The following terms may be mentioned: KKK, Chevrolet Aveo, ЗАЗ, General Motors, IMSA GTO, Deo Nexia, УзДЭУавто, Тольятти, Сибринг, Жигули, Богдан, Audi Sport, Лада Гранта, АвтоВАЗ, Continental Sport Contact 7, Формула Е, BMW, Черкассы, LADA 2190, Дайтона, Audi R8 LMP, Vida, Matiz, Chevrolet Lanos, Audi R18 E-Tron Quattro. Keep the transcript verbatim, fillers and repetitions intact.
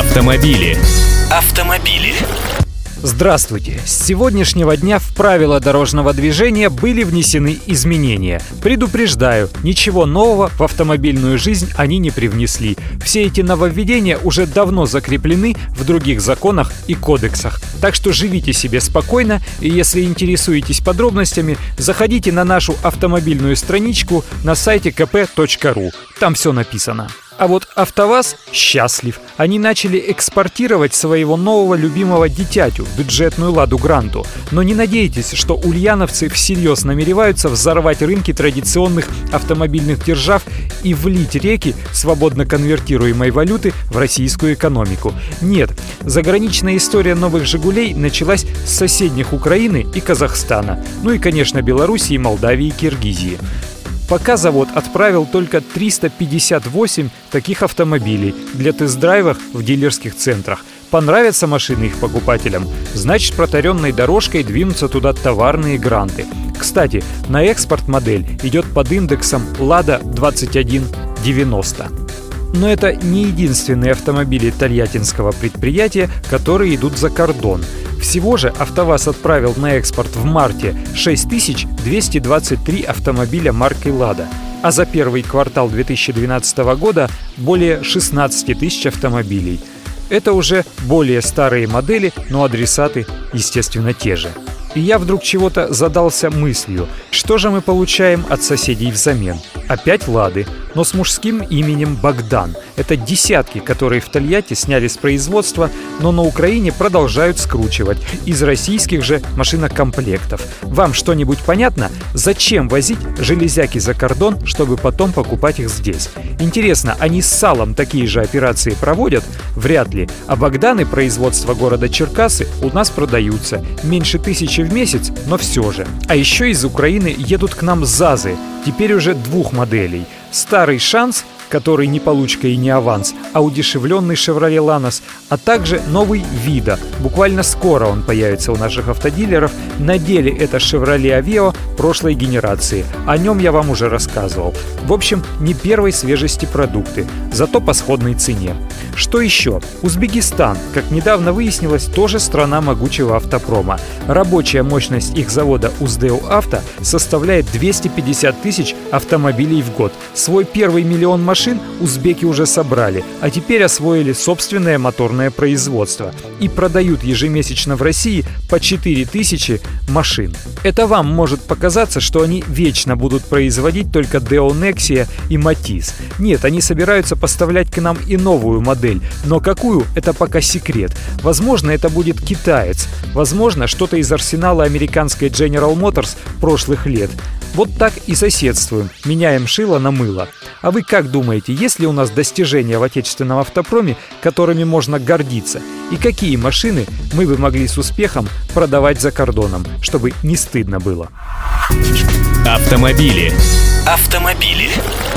Автомобили. Автомобили. Здравствуйте! С сегодняшнего дня в правила дорожного движения были внесены изменения. Предупреждаю, ничего нового в автомобильную жизнь они не привнесли. Все эти нововведения уже давно закреплены в других законах и кодексах. Так что живите себе спокойно, и если интересуетесь подробностями, заходите на нашу автомобильную страничку на сайте ка пэ точка ру. Там все написано. А вот АвтоВАЗ счастлив. Они начали экспортировать своего нового любимого дитятю, бюджетную Ладу Гранту. Но не надейтесь, что ульяновцы всерьез намереваются взорвать рынки традиционных автомобильных держав и влить реки свободно конвертируемой валюты в российскую экономику. Нет, заграничная история новых «Жигулей» началась с соседних Украины и Казахстана. Ну и, конечно, Белоруссии, Молдавии и Киргизии. Пока завод отправил только триста пятьдесят восемь таких автомобилей для тест-драйвов в дилерских центрах. Понравятся машины их покупателям, значит, протаренной дорожкой двинутся туда товарные гранты. Кстати, на экспорт модель идет под индексом «Лада двадцать один девяносто». Но это не единственные автомобили тольяттинского предприятия, которые идут за кордон. Всего же АвтоВАЗ отправил на экспорт в марте шесть тысяч двести двадцать три автомобиля марки «Лада», а за первый квартал две тысячи двенадцатого года более шестнадцать тысяч автомобилей. Это уже более старые модели, но адресаты, естественно, те же. И я вдруг чего-то задался мыслью, что же мы получаем от соседей взамен? Опять «Лады», но с мужским именем Богдан. Это десятки, которые в Тольятти сняли с производства, но на Украине продолжают скручивать из российских же машинокомплектов. Вам что-нибудь понятно? Зачем возить железяки за кордон, чтобы потом покупать их здесь? Интересно, они с салом такие же операции проводят? Вряд ли. А Богданы производства города Черкассы у нас продаются. Меньше тысячи в месяц, но все же. А еще из Украины едут к нам ЗАЗы. Теперь уже двух моделей. Старый «Шанс», который не получка и не аванс, а удешевленный Chevrolet Lanos, а также новый Vida. Буквально скоро он появится у наших автодилеров. На деле это Chevrolet Aveo прошлой генерации. О нем я вам уже рассказывал. В общем, не первой свежести продукты, зато по сходной цене. Что еще? Узбекистан, как недавно выяснилось, тоже страна могучего автопрома. Рабочая мощность их завода УзДЭУавто составляет двести пятьдесят тысяч автомобилей в год. Свой первый миллион машин узбеки уже собрали, а теперь освоили собственное моторное производство и продают ежемесячно в России по четыре тысячи машин. Это вам может показаться, что они вечно будут производить только Deo Nexia и Matiz. Нет, они собираются поставлять к нам и новую модель, но какую – это пока секрет. Возможно, это будет китаец, возможно, что-то из арсенала американской General Motors прошлых лет. Вот так и соседствуем, меняем шило на мыло. А вы как думаете, есть ли у нас достижения в отечественном автопроме, которыми можно гордиться? И какие машины мы бы могли с успехом продавать за кордоном, чтобы не стыдно было? Автомобили. Автомобили.